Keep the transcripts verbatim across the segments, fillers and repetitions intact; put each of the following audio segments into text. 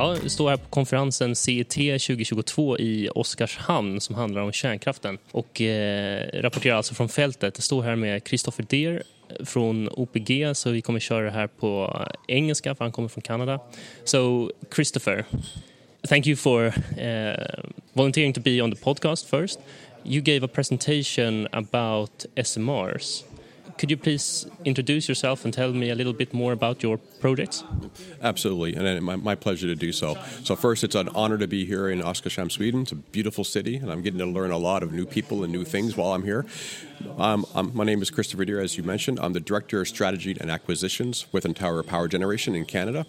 Ja, jag står här på konferensen C E T tjugohundratjugotvå i Oskarshamn som handlar om kärnkraften och eh, rapporterar alltså från fältet. Jag står här med Christopher Dear från O P G, så vi kommer köra det här på engelska för han kommer från Kanada. So Christopher, thank you for uh, volunteering to be on the podcast first. You gave a presentation about S M Rs. Could you please introduce yourself and tell me a little bit more about your projects? Absolutely, and my, my pleasure to do so. So first, it's an honor to be here in Oskarshamn, Sweden. It's a beautiful city, and I'm getting to learn a lot of new people and new things while I'm here. Um, I'm, my name is Christopher Dear, as you mentioned. I'm the Director of Strategy and Acquisitions with Ontario Power Generation in Canada.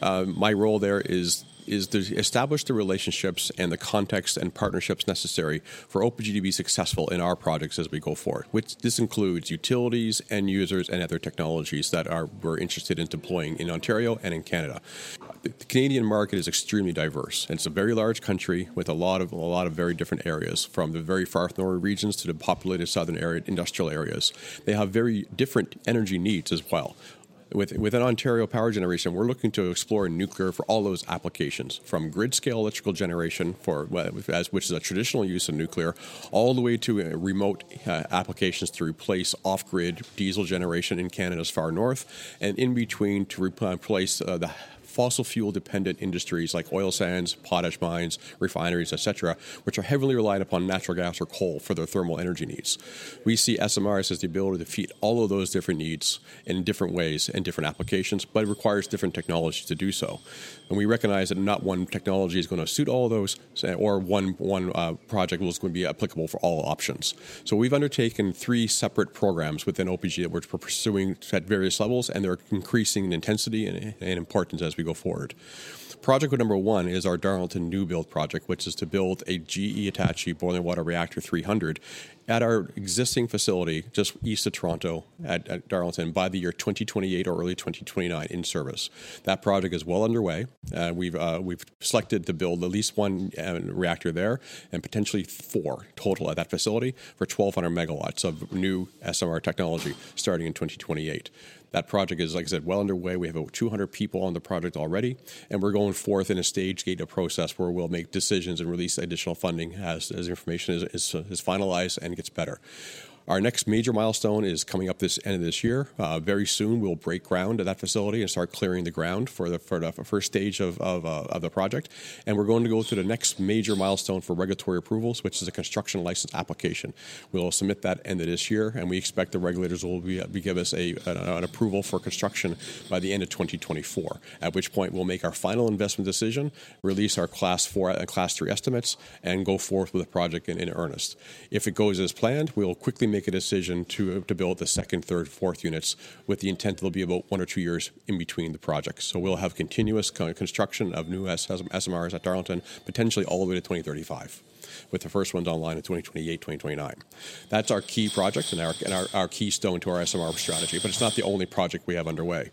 Uh, my role there is... is to establish the relationships and the context and partnerships necessary for OpenGDB to be successful in our projects as we go forward, which this includes utilities, end users, and other technologies that are we're interested in deploying in Ontario and in Canada. The Canadian market is extremely diverse. It's a very large country with a lot of a lot of very different areas, from the very far northern regions to the populated southern area, industrial areas. They have very different energy needs as well. With, within Ontario Power Generation, we're looking to explore nuclear for all those applications, from grid-scale electrical generation, for as which is a traditional use of nuclear, all the way to uh, remote uh, applications to replace off-grid diesel generation in Canada's far north, and in between to replace uh, the fossil fuel-dependent industries like oil sands, potash mines, refineries, et cetera, which are heavily reliant upon natural gas or coal for their thermal energy needs. We see S M Rs as the ability to feed all of those different needs in different ways and different applications, but it requires different technologies to do so. And we recognize that not one technology is going to suit all of those, or one one uh, project is going to be applicable for all options. So we've undertaken three separate programs within O P G that we're pursuing at various levels, and they're increasing in intensity and, and importance as we go forward. Project number one is our Darlington new build project, which is to build a G E Hitachi Boiling Water Reactor three hundred at our existing facility just east of Toronto at, at Darlington by the year twenty twenty-eight or early twenty twenty-nine in service. That project is well underway. Uh, we've uh, we've selected to build at least one uh, reactor there and potentially four total at that facility for twelve hundred megawatts of new S M R technology starting in twenty twenty-eight. That project is, like I said, well underway. We have two hundred people on the project already, and we're going forth in a stage gate process where we'll make decisions and release additional funding as, as information is, is, is finalized and gets better. Our next major milestone is coming up this end of this year. Uh, very soon, we'll break ground at that facility and start clearing the ground for the, for the first stage of of, uh, of the project. And we're going to go through the next major milestone for regulatory approvals, which is a construction license application. We'll submit that end of this year, and we expect the regulators will be, be give us a an, an approval for construction by the end of twenty twenty-four. At which point, we'll make our final investment decision, release our class four and class three estimates, and go forth with the project in, in earnest. If it goes as planned, we'll quickly make a decision to to build the second, third, fourth units with the intent there'll be about one or two years in between the projects. So we'll have continuous construction of new S M Rs at Darlington, potentially all the way to twenty thirty-five, with the first ones online in twenty twenty-eight, twenty twenty-nine. That's our key project and our, and our, our keystone to our S M R strategy, but it's not the only project we have underway.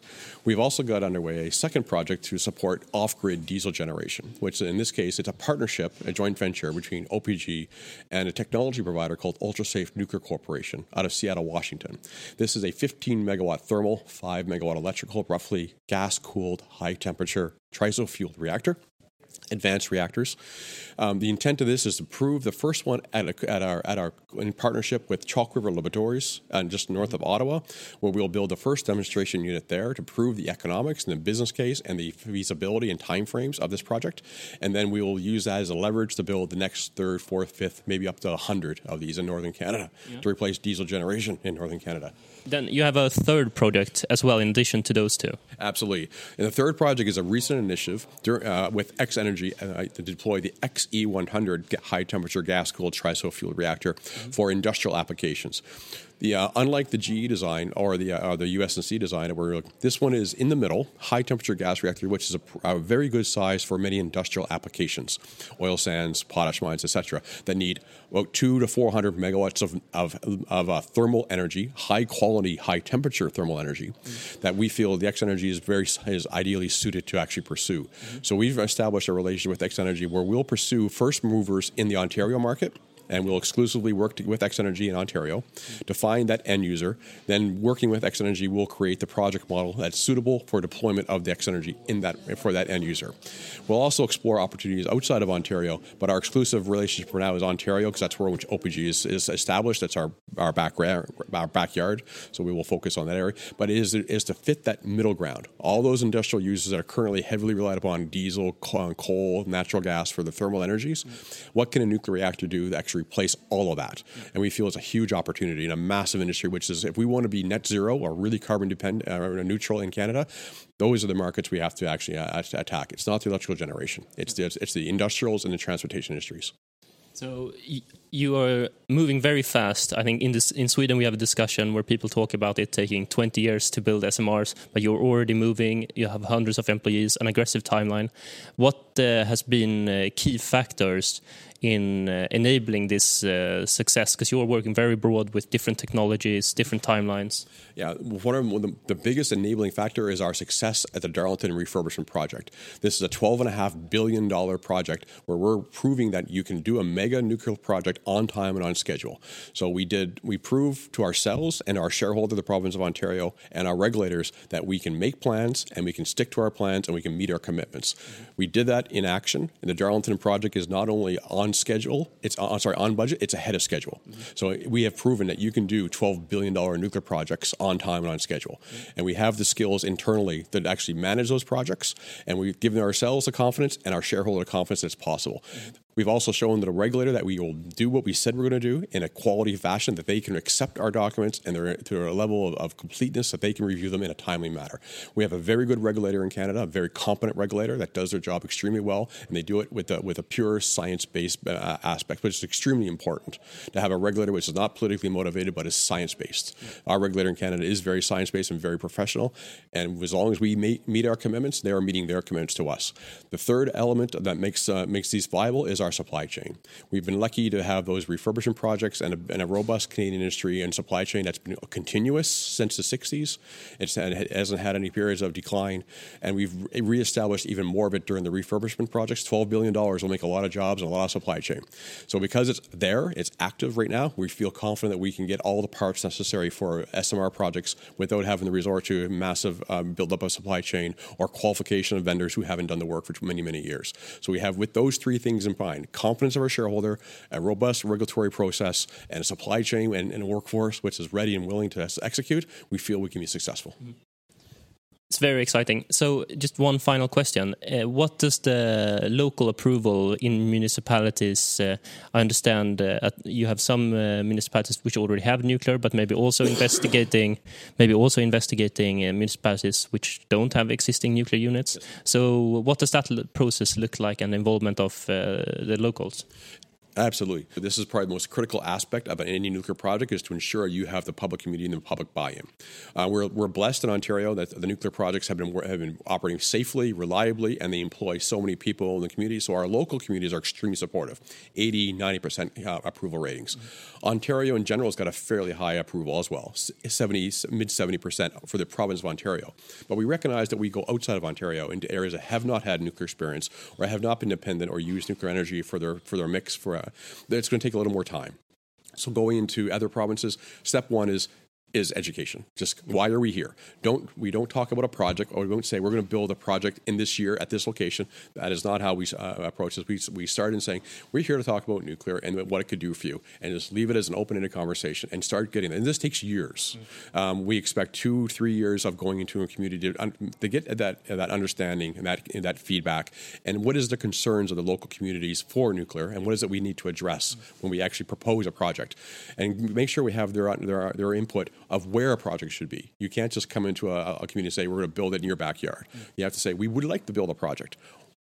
We've also got underway a second project to support off-grid diesel generation, which in this case, it's a partnership, a joint venture between O P G and a technology provider called Ultra Safe Nuclear Corporation out of Seattle, Washington. This is a fifteen megawatt thermal, five megawatt electrical, roughly gas-cooled, high-temperature, TRISO fueled reactor. Advanced reactors. Um, the intent of this is to prove the first one at, a, at our at our in partnership with Chalk River Laboratories, uh, just north of Ottawa, where we'll build the first demonstration unit there to prove the economics and the business case and the feasibility and timeframes of this project. And then we will use that as a leverage to build the next third, fourth, fifth, maybe up to a hundred of these in northern Canada yeah. to replace diesel generation in northern Canada. Then you have a third project as well in addition to those two. Absolutely. And the third project is a recent initiative uh, with X-Energy Uh, to deploy the X E one hundred high-temperature gas-cooled TRISO fuel reactor mm-hmm. for industrial applications. The, uh, unlike the G E design or the uh, or the U S and C design, where this one is in the middle, high-temperature gas reactor, which is a, a very good size for many industrial applications, oil sands, potash mines, et cetera, that need about two to four hundred megawatts of of, of uh, thermal energy, high-quality, high-temperature thermal energy, mm-hmm. that we feel the X-Energy is very is ideally suited to actually pursue. Mm-hmm. So we've established a relationship with X-Energy where we'll pursue first movers in the Ontario market. and we'll exclusively work to, with X-Energy in Ontario to find that end user. Then working with X-Energy, we'll create the project model that's suitable for deployment of the X-Energy in that, for that end user. We'll also explore opportunities outside of Ontario, but our exclusive relationship for now is Ontario, because that's where which O P G is, is established. That's our, our, back, our backyard, so we will focus on that area. But it is, it is to fit that middle ground. All those industrial uses that are currently heavily relied upon diesel, coal, natural gas for the thermal energies, what can a nuclear reactor do to actually replace all of that? And we feel it's a huge opportunity in a massive industry, which is, if we want to be net zero or really carbon dependent, uh, neutral in Canada, those are the markets we have to actually uh, attack. It's not the electrical generation. It's the, it's the industrials and the transportation industries. So you are moving very fast. I think in this, in Sweden we have a discussion where people talk about it taking twenty years to build S M Rs, but you're already moving, you have hundreds of employees, an aggressive timeline. What uh, has been uh, key factors in uh, enabling this uh, success? Because you're working very broad with different technologies, different timelines. Yeah, one of, one of the, the biggest enabling factor is our success at the Darlington refurbishment project. This is a twelve point five billion dollars project where we're proving that you can do a mega nuclear project on time and on schedule. So we did, we proved to ourselves and our shareholder, the province of Ontario, and our regulators that we can make plans and we can stick to our plans and we can meet our commitments. Mm-hmm. We did that in action. And the Darlington project is not only on schedule, it's on, sorry, on budget, it's ahead of schedule. Mm-hmm. So we have proven that you can do twelve billion dollars nuclear projects on time and on schedule. Mm-hmm. And we have the skills internally that actually manage those projects, and we've given ourselves the confidence and our shareholder the confidence that it's possible. Mm-hmm. We've also shown to the regulator that we will do what we said we're going to do in a quality fashion, that they can accept our documents and they're to a level of, of completeness that they can review them in a timely manner. We have a very good regulator in Canada, a very competent regulator that does their job extremely well, and they do it with a, with a pure science-based uh, aspect, which is extremely important to have a regulator which is not politically motivated but is science-based. Our regulator in Canada is very science-based and very professional, and as long as we meet, meet our commitments, they are meeting their commitments to us. The third element that makes uh, makes these viable is our supply chain. We've been lucky to have those refurbishment projects and a, and a robust Canadian industry and supply chain that's been continuous since the sixties. It's, it hasn't had any periods of decline, and we've reestablished even more of it during the refurbishment projects. twelve billion dollars will make a lot of jobs and a lot of supply chain. So because it's there, it's active right now, we feel confident that we can get all the parts necessary for S M R projects without having to resort to massive um, buildup of supply chain or qualification of vendors who haven't done the work for many, many years. So we have, with those three things in mind, confidence of our shareholder, a robust regulatory process, and a supply chain and, and a workforce which is ready and willing to execute, we feel we can be successful. It's very exciting. So just one final question. Uh, what does the local approval in municipalities, uh, I understand uh, you have some uh, municipalities which already have nuclear, but maybe also investigating maybe also investigating uh, municipalities which don't have existing nuclear units. So what does that process look like, and involvement of uh, the locals? Absolutely. This is probably the most critical aspect of any nuclear project, is to ensure you have the public community and the public buy-in. Uh, we're, we're blessed in Ontario that the nuclear projects have been have been operating safely, reliably, and they employ so many people in the community. So our local communities are extremely supportive, eighty, ninety percent uh, approval ratings. Mm-hmm. Ontario in general has got a fairly high approval as well, seventy, mid seventy percent for the province of Ontario. But we recognize that we go outside of Ontario into areas that have not had nuclear experience or have not been dependent or used nuclear energy for their, for their mix for it's going to take a little more time. So going into other provinces, step one is is education. Just why are we here? Don't we don't talk about a project, or we won't say we're going to build a project in this year at this location. That is not how we uh, approach this. We we start in saying we're here to talk about nuclear and what it could do for you, and just leave it as an open-ended conversation and start getting it. And this takes years. Um, we expect two, three years of going into a community to, to get that that understanding and that and that feedback. And what is the concerns of the local communities for nuclear, and what is it we need to address when we actually propose a project, and make sure we have their their their input of where a project should be. You can't just come into a, a community and say, we're going to build it in your backyard. Mm. You have to say, we would like to build a project.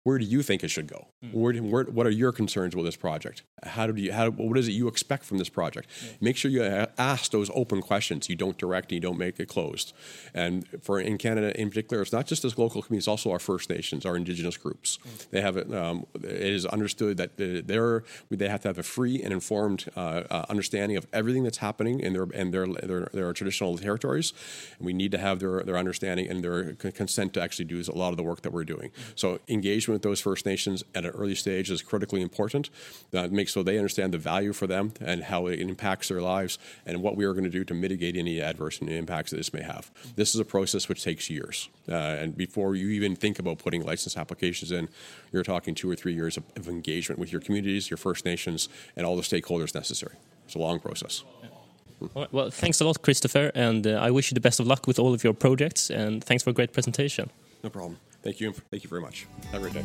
Where do you think it should go? Mm. Where, where, what are your concerns with this project? How do you? How, what is it you expect from this project? Yeah. Make sure you ask those open questions. You don't direct and you don't make it closed. And for in Canada in particular, it's not just this local community, it's also our First Nations, our Indigenous groups. Mm. They have um, it is understood that they're they have to have a free and informed uh, uh, understanding of everything that's happening in their and their, their their traditional territories. And we need to have their their understanding and their consent to actually do a lot of the work that we're doing. Mm. So engagement engagement with those First Nations at an early stage is critically important. That makes so they understand the value for them and how it impacts their lives and what we are going to do to mitigate any adverse impacts that this may have. This is a process which takes years. Uh, and before you even think about putting license applications in, you're talking two or three years of, of engagement with your communities, your First Nations, and all the stakeholders necessary. It's a long process. Yeah. All right. Well, thanks a lot, Christopher, and uh, I wish you the best of luck with all of your projects, and thanks for a great presentation. No problem. Thank you. Thank you very much. Have a great day.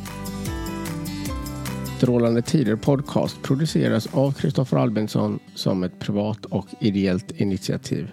Strålande tider podcast produceras av Christopher Albinsson som ett privat och ideellt initiativ.